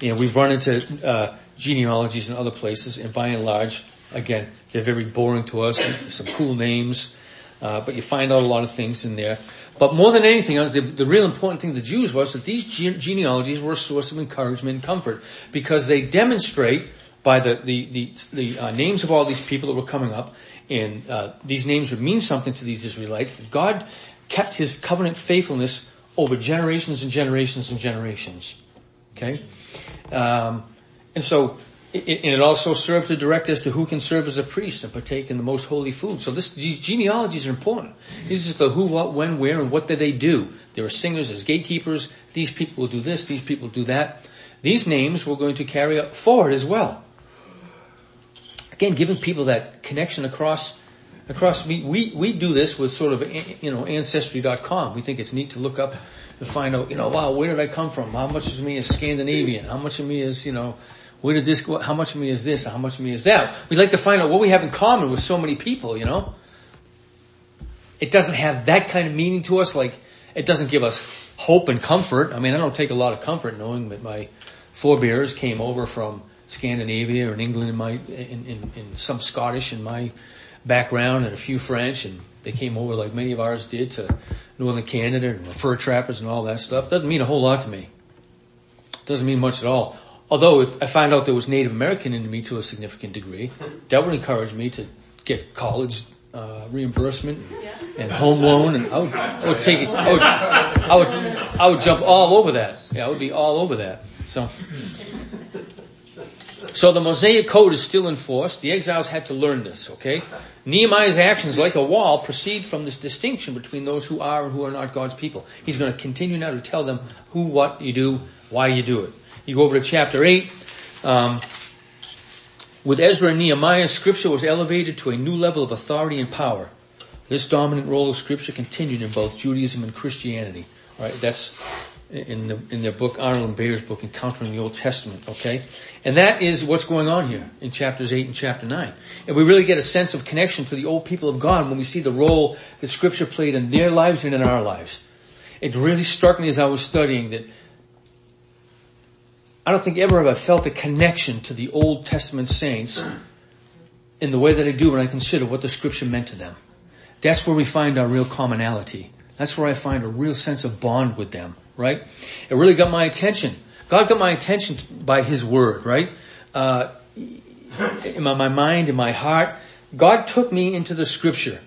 You know, we've run into uh, genealogies in other places, and by and large, again, they're very boring to us. There's some cool names, uh, but you find out a lot of things in there. But more than anything else, the, the real important thing to the Jews was that these gene- genealogies were a source of encouragement and comfort, because they demonstrate by the the the, the uh, names of all these people that were coming up, and uh, these names would mean something to these Israelites, that God kept his covenant faithfulness over generations and generations and generations. Okay? Um, and so... It, and it also served to direct as to who can serve as a priest and partake in the most holy food. So this, these genealogies are important. This is the who, what, when, where, and what did they do. There were singers, there's gatekeepers. These people will do this, these people will do that. These names we're going to carry up forward as well. Again, giving people that connection across, across. We, we, we do this with sort of, you know, ancestry dot com. We think it's neat to look up and find out, you know, wow, where did I come from? How much of me is Scandinavian? How much of me is, you know, where did this go? How much of me is this? How much of me is that? We'd like to find out what we have in common with so many people, you know? It doesn't have that kind of meaning to us. Like, it doesn't give us hope and comfort. I mean, I don't take a lot of comfort knowing that my forebears came over from Scandinavia or in England in my, in, in, in some Scottish in my background and a few French, and they came over like many of ours did to northern Canada and the fur trappers and all that stuff. Doesn't mean a whole lot to me. Doesn't mean much at all. Although if I found out there was Native American in me to a significant degree, that would encourage me to get college uh, reimbursement and, yeah. and home loan, and I would, I would take it. I would, I would, I would jump all over that. Yeah, I would be all over that. So, so the Mosaic Code is still enforced. The exiles had to learn this. Okay, Nehemiah's actions, like a wall, proceed from this distinction between those who are and who are not God's people. He's going to continue now to tell them who, what you do, why you do it. You go over to chapter eight. Um, with Ezra and Nehemiah, Scripture was elevated to a new level of authority and power. This dominant role of Scripture continued in both Judaism and Christianity. All right, that's in the, in their book, Arnold and Bayer's book, Encountering the Old Testament. Okay, and that is what's going on here in chapters eight and chapter nine. And we really get a sense of connection to the old people of God when we see the role that Scripture played in their lives and in our lives. It really struck me as I was studying that. I don't think ever have I felt a connection to the Old Testament saints in the way that I do when I consider what the Scripture meant to them. That's where we find our real commonality. That's where I find a real sense of bond with them, right? It really got my attention. God got my attention by His Word, right? Uh, in my, my mind, in my heart. God took me into the Scripture.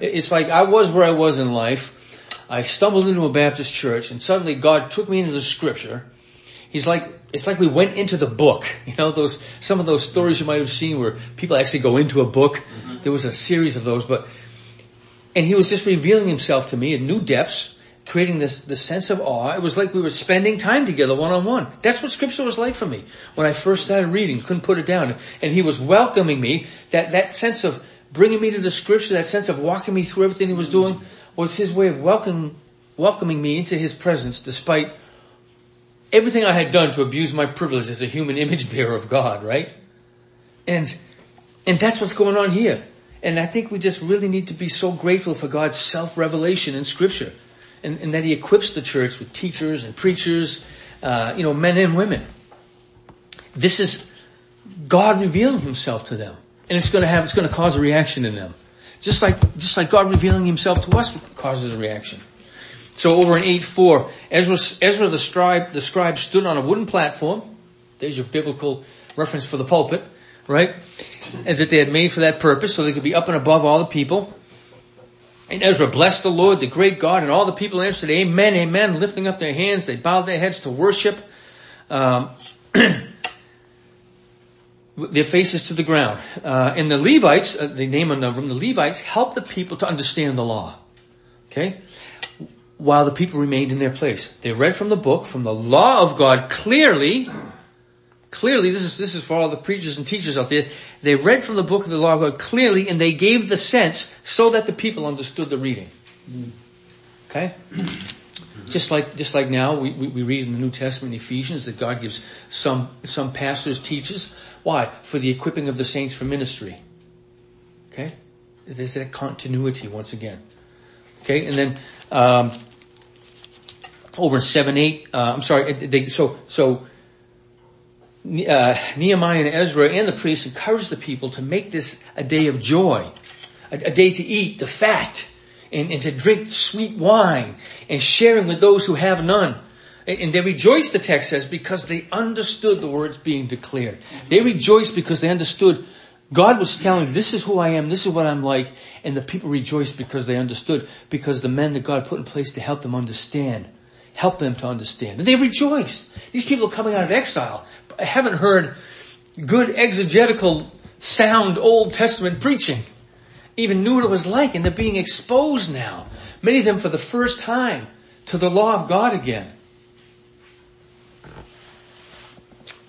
It's like I was where I was in life. I stumbled into a Baptist church, and suddenly God took me into the Scripture. He's like, it's like we went into the book. You know, those, some of those stories you might have seen where people actually go into a book. Mm-hmm. There was a series of those, but, and he was just revealing himself to me in new depths, creating this, this sense of awe. It was like we were spending time together one on one. That's what Scripture was like for me when I first started reading, couldn't put it down. And he was welcoming me. That, that sense of bringing me to the Scripture, that sense of walking me through everything he was doing was his way of welcome, welcoming me into his presence despite everything I had done to abuse my privilege as a human image bearer of God, right? And and that's what's going on here. And I think we just really need to be so grateful for God's self-revelation in Scripture, and, and that He equips the church with teachers and preachers, uh, you know, men and women. This is God revealing Himself to them, and it's going to have it's going to cause a reaction in them, just like just like God revealing Himself to us causes a reaction. So over in eight four, Ezra, Ezra the, scribe, the scribe stood on a wooden platform. There's your biblical reference for the pulpit, right? And that they had made for that purpose so they could be up and above all the people. And Ezra blessed the Lord, the great God, and all the people answered, amen, amen. Lifting up their hands, they bowed their heads to worship, um, their faces to the ground. Uh, and the Levites, uh, they name a number of them, the Levites helped the people to understand the law. Okay? While the people remained in their place. They read from the book, from the law of God, clearly, clearly, this is, this is for all the preachers and teachers out there, they read from the book of the law of God clearly, and they gave the sense so that the people understood the reading. Okay? Just like, just like now, we, we, we read in the New Testament, Ephesians, that God gives some, some pastors, teachers. Why? For the equipping of the saints for ministry. Okay? There's that continuity once again. Okay? And then, um, over in seven eight, uh, I'm sorry, they, so, so, uh, Nehemiah and Ezra and the priests encouraged the people to make this a day of joy, a, a day to eat the fat and, and to drink sweet wine and sharing with those who have none. And they rejoiced, the text says, because they understood the words being declared. They rejoiced because they understood God was telling them, this is who I am, this is what I'm like. And the people rejoiced because they understood, because the men that God put in place to help them understand, help them to understand. And they rejoiced. These people are coming out of exile. I haven't heard good exegetical, sound Old Testament preaching. Even knew what it was like, and they're being exposed now. Many of them for the first time to the law of God again.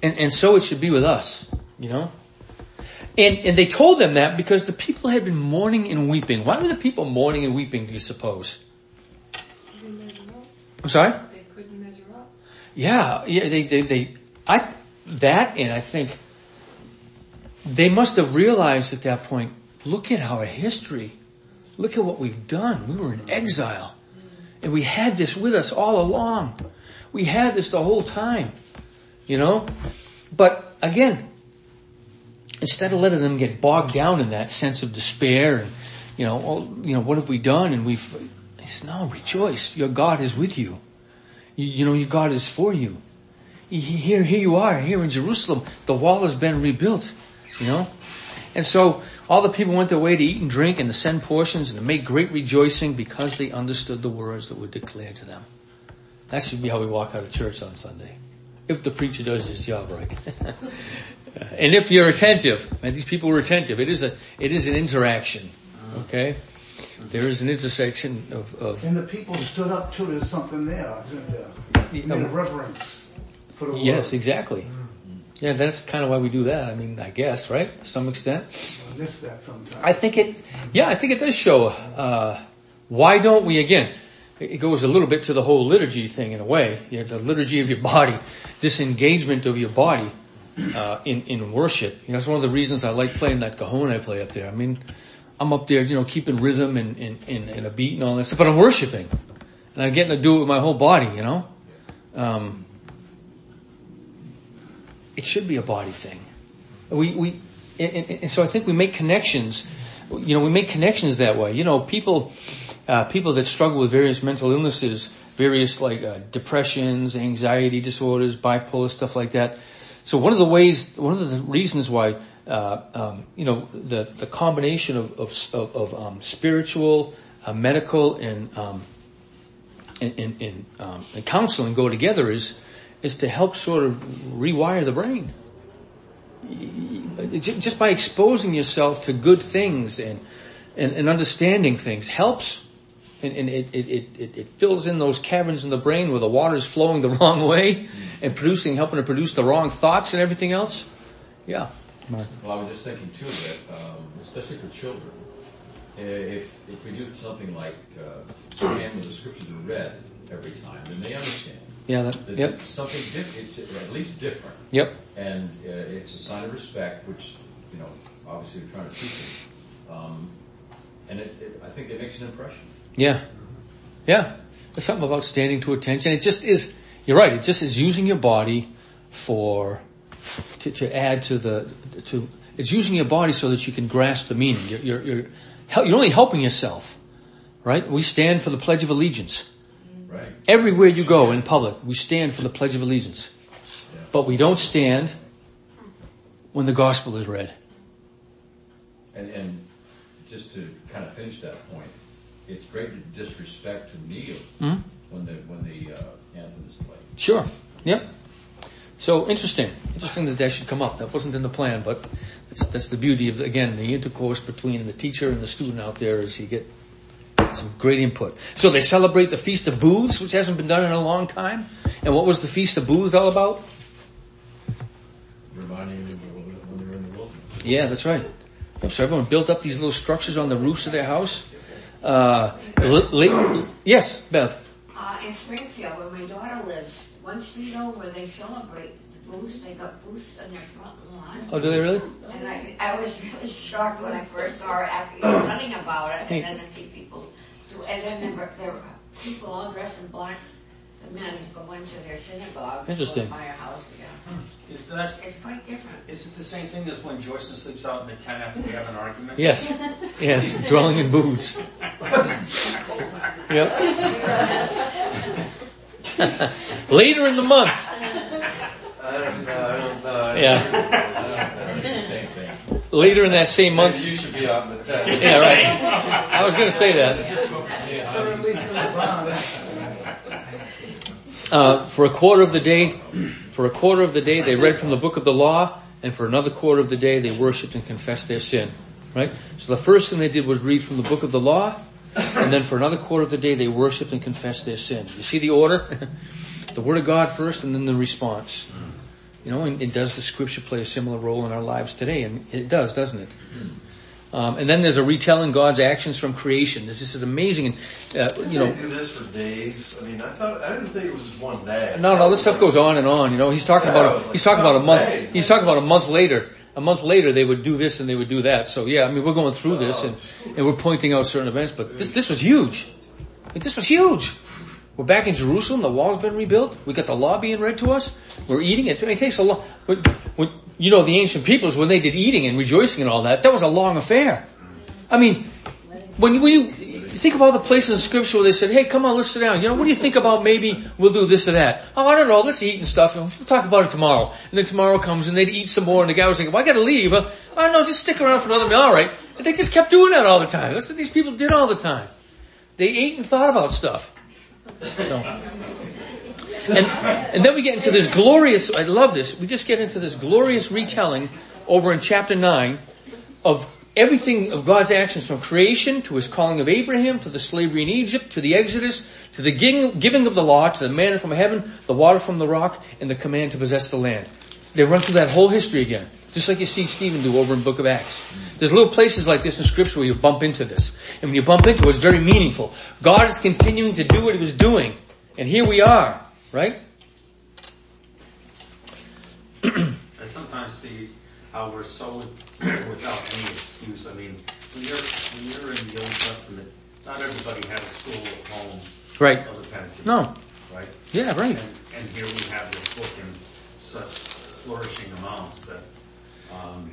And, and so it should be with us, you know. And and they told them that because the people had been mourning and weeping. Why were the people mourning and weeping, do you suppose? They couldn't measure up. I'm sorry? They couldn't measure up. Yeah, yeah, they, they, they, I, that and I think they must have realized at that point, look at our history. Look at what we've done. We were in exile. And we had this with us all along. We had this the whole time. You know, but again, instead of letting them get bogged down in that sense of despair and, you know, oh, you know, what have we done? And we've, he says, no, rejoice. Your God is with you. You, you know, your God is for you. Here, here you are, here in Jerusalem. The wall has been rebuilt, you know. And so all the people went their way to eat and drink and to send portions and to make great rejoicing because they understood the words that were declared to them. That should be how we walk out of church on Sunday. If the preacher does his job right. And if you're attentive, and these people were attentive, it is a, it is an interaction. Okay? There is an intersection of, of. And the people stood up too, there's something there, isn't there? You know, reverence for the word. Yes, exactly. Mm-hmm. Yeah, that's kind of why we do that. I mean, I guess, right? To some extent. I miss that sometimes. I think it, yeah, I think it does show, uh, why don't we again, it goes a little bit to the whole liturgy thing in a way, you know, the liturgy of your body, this engagement of your body uh, in, in worship. You know, that's one of the reasons I like playing that cajon I play up there. I mean, I'm up there, you know, keeping rhythm and, and, and, and a beat and all that stuff, but I'm worshiping. And I'm getting to do it with my whole body, you know. Um, it should be a body thing. We, we, and, and so I think we make connections, you know, we make connections that way. You know, people... Uh, people that struggle with various mental illnesses, various like uh, depressions, anxiety disorders, bipolar, stuff like that. So one of the ways, one of the reasons why, uh, um, you know, the the combination of of of um, spiritual, uh, medical, and um, and and, and, um, and counseling go together is is to help sort of rewire the brain. Just by exposing yourself to good things and and, and understanding things helps. And, and it, it, it, it fills in those caverns in the brain where the water's flowing the wrong way and producing, helping to produce the wrong thoughts and everything else. Yeah. Mark. Well, I was just thinking too that, um, especially for children, if if we do something like uh, hand the scriptures are read every time, then they understand. Yeah. That, that yep. It's something different. It's at least different. Yep. And uh, it's a sign of respect, which you know, obviously, we're trying to teach them. Um, and it, it, I think it makes an impression. Yeah. Yeah. There's something about standing to attention. It just is, you're right, it just is using your body for, to, to add to the, to, it's using your body so that you can grasp the meaning. You're, you're, you're, you're only helping yourself, right? We stand for the Pledge of Allegiance. Right. Everywhere you go in public, we stand for the Pledge of Allegiance. Yeah. But we don't stand when the gospel is read. And, and just to kind of finish that point, it's great to disrespect to kneel mm-hmm. when the when the uh, anthem is played. Sure. Yep. So interesting, interesting that that should come up. That wasn't in the plan, but that's that's the beauty of again the intercourse between the teacher and the student out there is you get some great input. So they celebrate the Feast of Booths, which hasn't been done in a long time. And what was the Feast of Booths all about? Reminding them when they were in the wilderness. Yeah, that's right. So everyone built up these little structures on the roofs of their house. Uh, li- li- yes, Beth. Uh, in Springfield, where my daughter lives, once we know where they celebrate the booths. They got booths on their front lawn. Oh, do they really? And I, I was really shocked when I first saw it after you were running about it, and then to see people do. And then there were, there were people all dressed in black. The men go into their synagogue. Interesting. Go to firehouse. Yeah. Is that? It's quite different. Is it the same thing as when Joyce sleeps out in the tent after we have an argument? Yes. Yes. Dwelling in booths. Yep. Later in the month. I don't know. I don't know. Yeah. It's the same thing. Later in that same month. Maybe you should be out in the tent. Yeah, right. I was going to say that. Uh, for a quarter of the day, for a quarter of the day, they read from the book of the law, and for another quarter of the day, they worshipped and confessed their sin. Right. So the first thing they did was read from the book of the law. And then for another quarter of the day, they worshipped and confessed their sin. You see the order? The Word of God first, and then the response. You know, and, and does the Scripture play a similar role in our lives today? And it does, doesn't it? Um, and then there's a retelling God's actions from creation. This, this is amazing. And, uh, you know, they do this for days. I mean, I thought I didn't think it was just one day. No, no, this stuff goes on and on. You know, he's talking about a, he's talking about a month. He's talking about a month later. A month later, they would do this and they would do that. So, yeah, I mean, we're going through this and, and we're pointing out certain events, but this this was huge. I mean, this was huge. We're back in Jerusalem. The wall's been rebuilt. We got the law being read to us. We're eating it. It takes a long. When, when, you know, the ancient peoples, when they did eating and rejoicing and all that, that was a long affair. I mean, when, when you think of all the places in Scripture where they said, "Hey, come on, let's sit down. You know, what do you think about maybe we'll do this or that? Oh, I don't know. Let's eat and stuff. And we'll talk about it tomorrow." And then tomorrow comes and they'd eat some more. And the guy was thinking, "Well, I got to leave. Uh, oh no, just stick around for another meal." All right. And they just kept doing that all the time. That's what these people did all the time. They ate and thought about stuff. So, and, and then we get into this glorious. I love this. We just get into this glorious retelling over in chapter nine of everything of God's actions from creation to his calling of Abraham, to the slavery in Egypt, to the Exodus, to the giving of the law, to the manna from heaven, the water from the rock, and the command to possess the land. They run through that whole history again, just like you see Stephen do over in the book of Acts. There's little places like this in Scripture where you bump into this. And when you bump into it, it's very meaningful. God is continuing to do what he was doing. And here we are, right? And sometimes the how we're so without any excuse. I mean, when you're, when you're in the Old Testament, not everybody had a school at home. Right. Of the Pentateuch. No. Right? Yeah, right. And, and here we have this book in such flourishing amounts that um,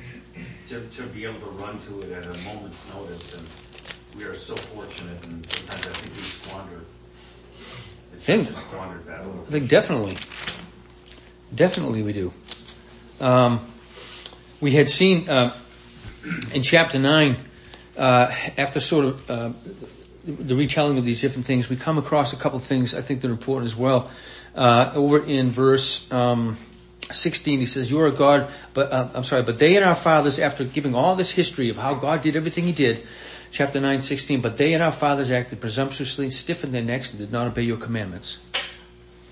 to, to be able to run to it at a moment's notice, and we are so fortunate, and sometimes I think we squander. It's just squandered that over. I think definitely. Definitely we do. Um... We had seen uh, in chapter nine, uh, after sort of uh, the retelling of these different things, we come across a couple of things I think that are important as well. Uh, over in verse um, sixteen, he says, "You are God, but uh, I'm sorry, but they and our fathers, after giving all this history of how God did everything He did, chapter nine, sixteen, but they and our fathers acted presumptuously, stiffened their necks, and did not obey Your commandments."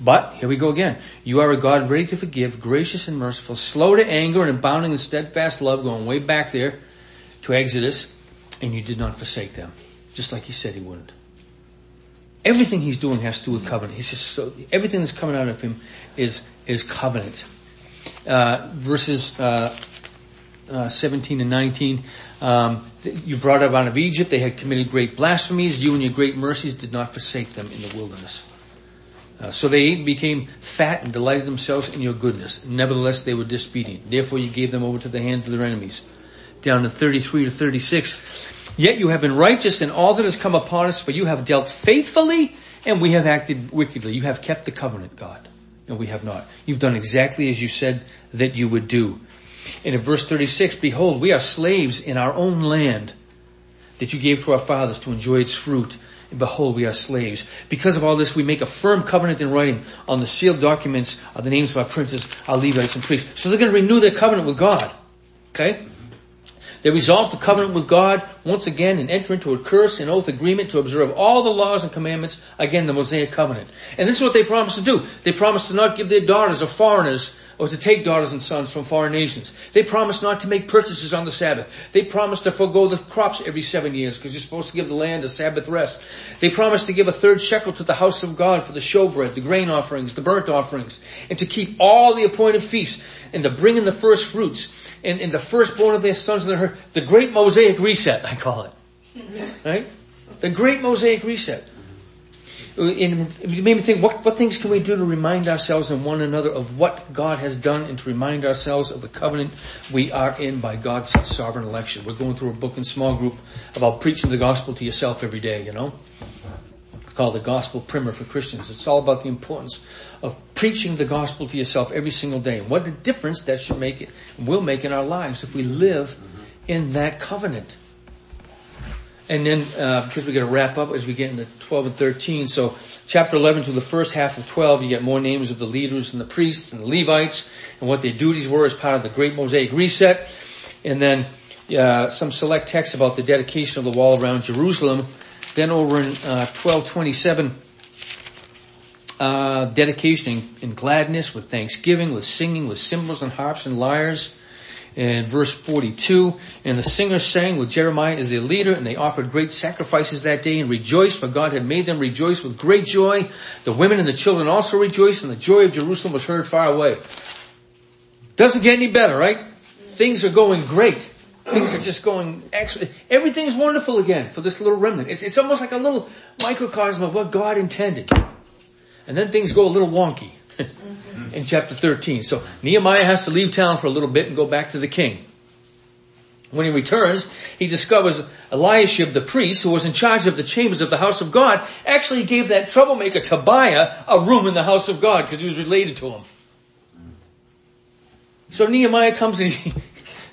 But, here we go again, you are a God ready to forgive, gracious and merciful, slow to anger and abounding in steadfast love, going way back there to Exodus, and you did not forsake them, just like he said he wouldn't. Everything he's doing has to do with covenant. He's just so, everything that's coming out of him is, is covenant. Uh, verses, uh, Uh, seventeen and nineteen, um, you brought up out of Egypt, they had committed great blasphemies, you and your great mercies did not forsake them in the wilderness. Uh, so they became fat and delighted themselves in your goodness. Nevertheless, they were disobedient. Therefore, you gave them over to the hands of their enemies. Down to thirty-three to thirty-six. Yet you have been righteous in all that has come upon us, for you have dealt faithfully, and we have acted wickedly. You have kept the covenant, God, and we have not. You've done exactly as you said that you would do. And in verse thirty-six, behold, we are slaves in our own land that you gave to our fathers to enjoy its fruit. And behold, we are slaves. Because of all this, we make a firm covenant in writing. On the sealed documents are the names of our princes, our Levites, and priests. So they're going to renew their covenant with God. Okay? They resolve the covenant with God once again and enter into a curse and oath agreement to observe all the laws and commandments. Again, the Mosaic Covenant. And this is what they promised to do. They promised to not give their daughters or foreigners or to take daughters and sons from foreign nations. They promised not to make purchases on the Sabbath. They promised to forego the crops every seven years because you're supposed to give the land a Sabbath rest. They promised to give a third shekel to the house of God for the showbread, the grain offerings, the burnt offerings, and to keep all the appointed feasts and to bring in the first fruits and, and the firstborn of their sons and their herd. The great Mosaic reset, I call it. Right? The great Mosaic reset. And it made me think, what, what things can we do to remind ourselves and one another of what God has done and to remind ourselves of the covenant we are in by God's sovereign election? We're going through a book in small group about preaching the gospel to yourself every day, you know? It's called the Gospel Primer for Christians. It's all about the importance of preaching the gospel to yourself every single day and what the difference that should make it, will make in our lives if we live in that covenant. And then, uh, because we got to wrap up as we get into twelve and thirteen. So chapter eleven through the first half of twelve, you get more names of the leaders and the priests and the Levites and what their duties were as part of the Great Mosaic Reset. And then, uh, some select texts about the dedication of the wall around Jerusalem. Then over in, uh, twelve twenty-seven, uh, dedication in gladness with thanksgiving, with singing, with cymbals and harps and lyres. And verse forty-two, and the singers sang with Jeremiah as their leader, and they offered great sacrifices that day and rejoiced, for God had made them rejoice with great joy. The women and the children also rejoiced, and the joy of Jerusalem was heard far away. Doesn't get any better, right? Things are going great. Things are just going excellent. Everything's wonderful again for this little remnant. It's, it's almost like a little microcosm of what God intended. And then things go a little wonky. In chapter thirteen. So Nehemiah has to leave town for a little bit and go back to the king. When he returns, he discovers Eliashib the priest, who was in charge of the chambers of the house of God, actually gave that troublemaker Tobiah a room in the house of God because he was related to him. So Nehemiah comes in.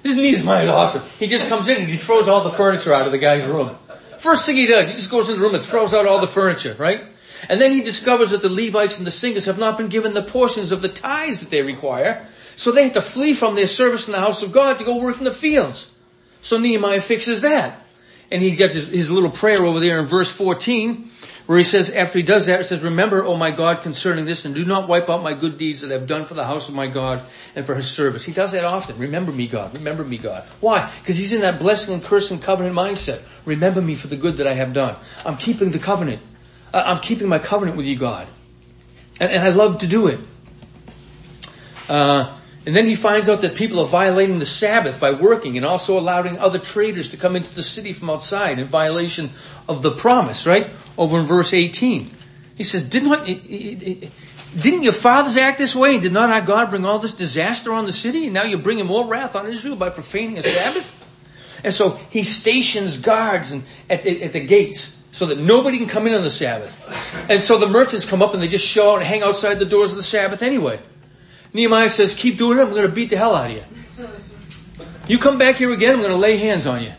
This Nehemiah is awesome. He just comes in and he throws all the furniture out of the guy's room. First thing he does, he just goes in the room and throws out all the furniture, right? And then he discovers that the Levites and the singers have not been given the portions of the tithes that they require, so they have to flee from their service in the house of God to go work in the fields. So Nehemiah fixes that. And he gets his, his little prayer over there in verse fourteen, where he says, after he does that, he says, remember, O my God, concerning this, and do not wipe out my good deeds that I have done for the house of my God and for his service. He does that often. Remember me, God. Remember me, God. Why? Because he's in that blessing and curse and covenant mindset. Remember me for the good that I have done. I'm keeping the covenant. I'm keeping my covenant with you, God. And, and I love to do it. Uh, and then he finds out that people are violating the Sabbath by working and also allowing other traders to come into the city from outside in violation of the promise, right? Over in verse eighteen. He says, did not, didn't your fathers act this way? Did not our God bring all this disaster on the city? And now you're bringing more wrath on Israel by profaning a Sabbath? And so he stations guards and at, at, at the gates, so that nobody can come in on the Sabbath. And so the merchants come up and they just show out and hang outside the doors of the Sabbath anyway. Nehemiah says, keep doing it, I'm going to beat the hell out of you. You come back here again, I'm going to lay hands on you.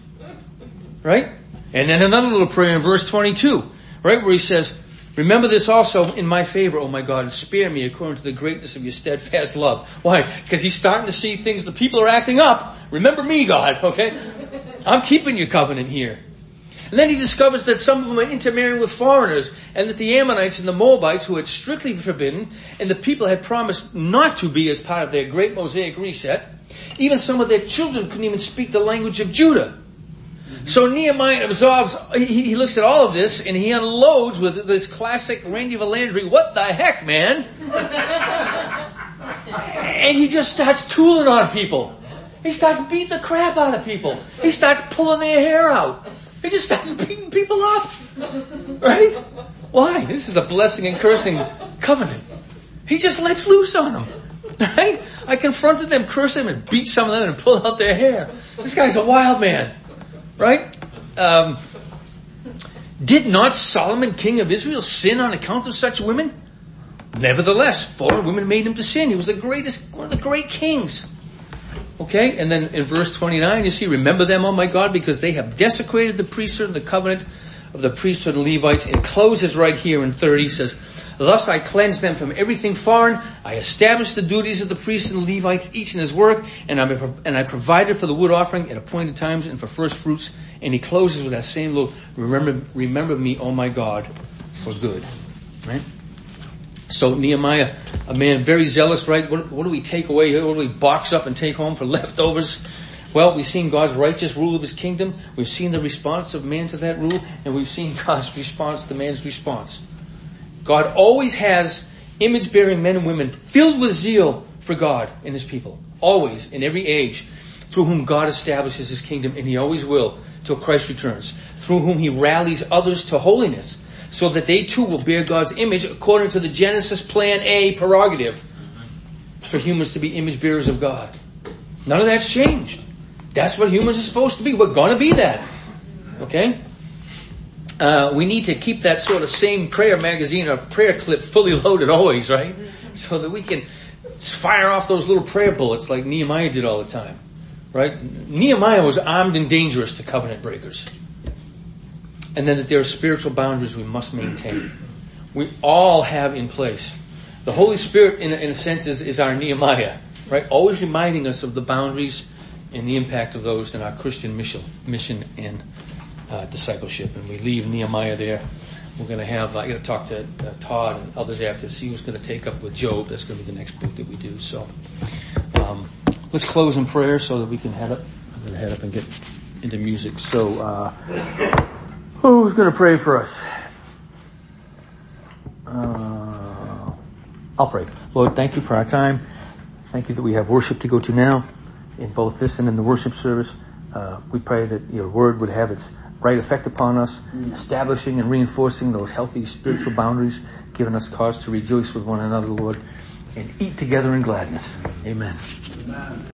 Right? And then another little prayer in verse twenty-two, right, where he says, remember this also in my favor, oh my God, and spare me according to the greatness of your steadfast love. Why? Because he's starting to see things, the people are acting up. Remember me, God, okay? I'm keeping your covenant here. And then he discovers that some of them are intermarrying with foreigners, and that the Ammonites and the Moabites, who had strictly forbidden, and the people had promised not to be as part of their great Mosaic reset, even some of their children couldn't even speak the language of Judah. So Nehemiah absorbs, he, he looks at all of this, and he unloads with this classic Randy Valandry, what the heck, man? And he just starts tooling on people. He starts beating the crap out of people. He starts pulling their hair out. He just starts beating people up. Right? Why? This is a blessing and cursing covenant. He just lets loose on them. Right? I confronted them, cursed them, and beat some of them and pulled out their hair. This guy's a wild man. Right? Um, did not Solomon, king of Israel, sin on account of such women? Nevertheless, foreign women made him to sin. He was the greatest, one of the great kings. Okay, and then in verse twenty-nine, you see, remember them, oh my God, because they have desecrated the priesthood and the covenant of the priesthood and Levites. It closes right here in thirty, it says, thus I cleanse them from everything foreign. I established the duties of the priests and Levites, each in his work, and I, and I provided for the wood offering at appointed times and for first fruits. And he closes with that same little, remember, remember me, oh my God, for good. Right? So Nehemiah, a man very zealous, right? What, what do we take away here? What do we box up and take home for leftovers? Well, we've seen God's righteous rule of his kingdom. We've seen the response of man to that rule. And we've seen God's response to man's response. God always has image-bearing men and women filled with zeal for God and his people. Always, in every age, through whom God establishes his kingdom. And he always will, till Christ returns. Through whom he rallies others to holiness, so that they too will bear God's image according to the Genesis Plan A prerogative for humans to be image bearers of God. None of that's changed. That's what humans are supposed to be. We're going to be that. Okay? Uh, we need to keep that sort of same prayer magazine or prayer clip fully loaded always, right? So that we can fire off those little prayer bullets like Nehemiah did all the time. Right? Nehemiah was armed and dangerous to covenant breakers. And then that there are spiritual boundaries we must maintain. We all have in place. The Holy Spirit, in a, in a sense, is, is our Nehemiah, right? Always reminding us of the boundaries and the impact of those in our Christian mission, mission and uh, discipleship. And we leave Nehemiah there. We're going to have, I got to talk to uh, Todd and others after to see who's going to take up with Job. That's going to be the next book that we do. So um, let's close in prayer so that we can head up. I'm going to head up and get into music. So. Uh, Who's going to pray for us? Uh, I'll pray. Lord, thank you for our time. Thank you that we have worship to go to now in both this and in the worship service. Uh, we pray that your word would have its right effect upon us, establishing and reinforcing those healthy spiritual boundaries, giving us cause to rejoice with one another, Lord, and eat together in gladness. Amen. Amen.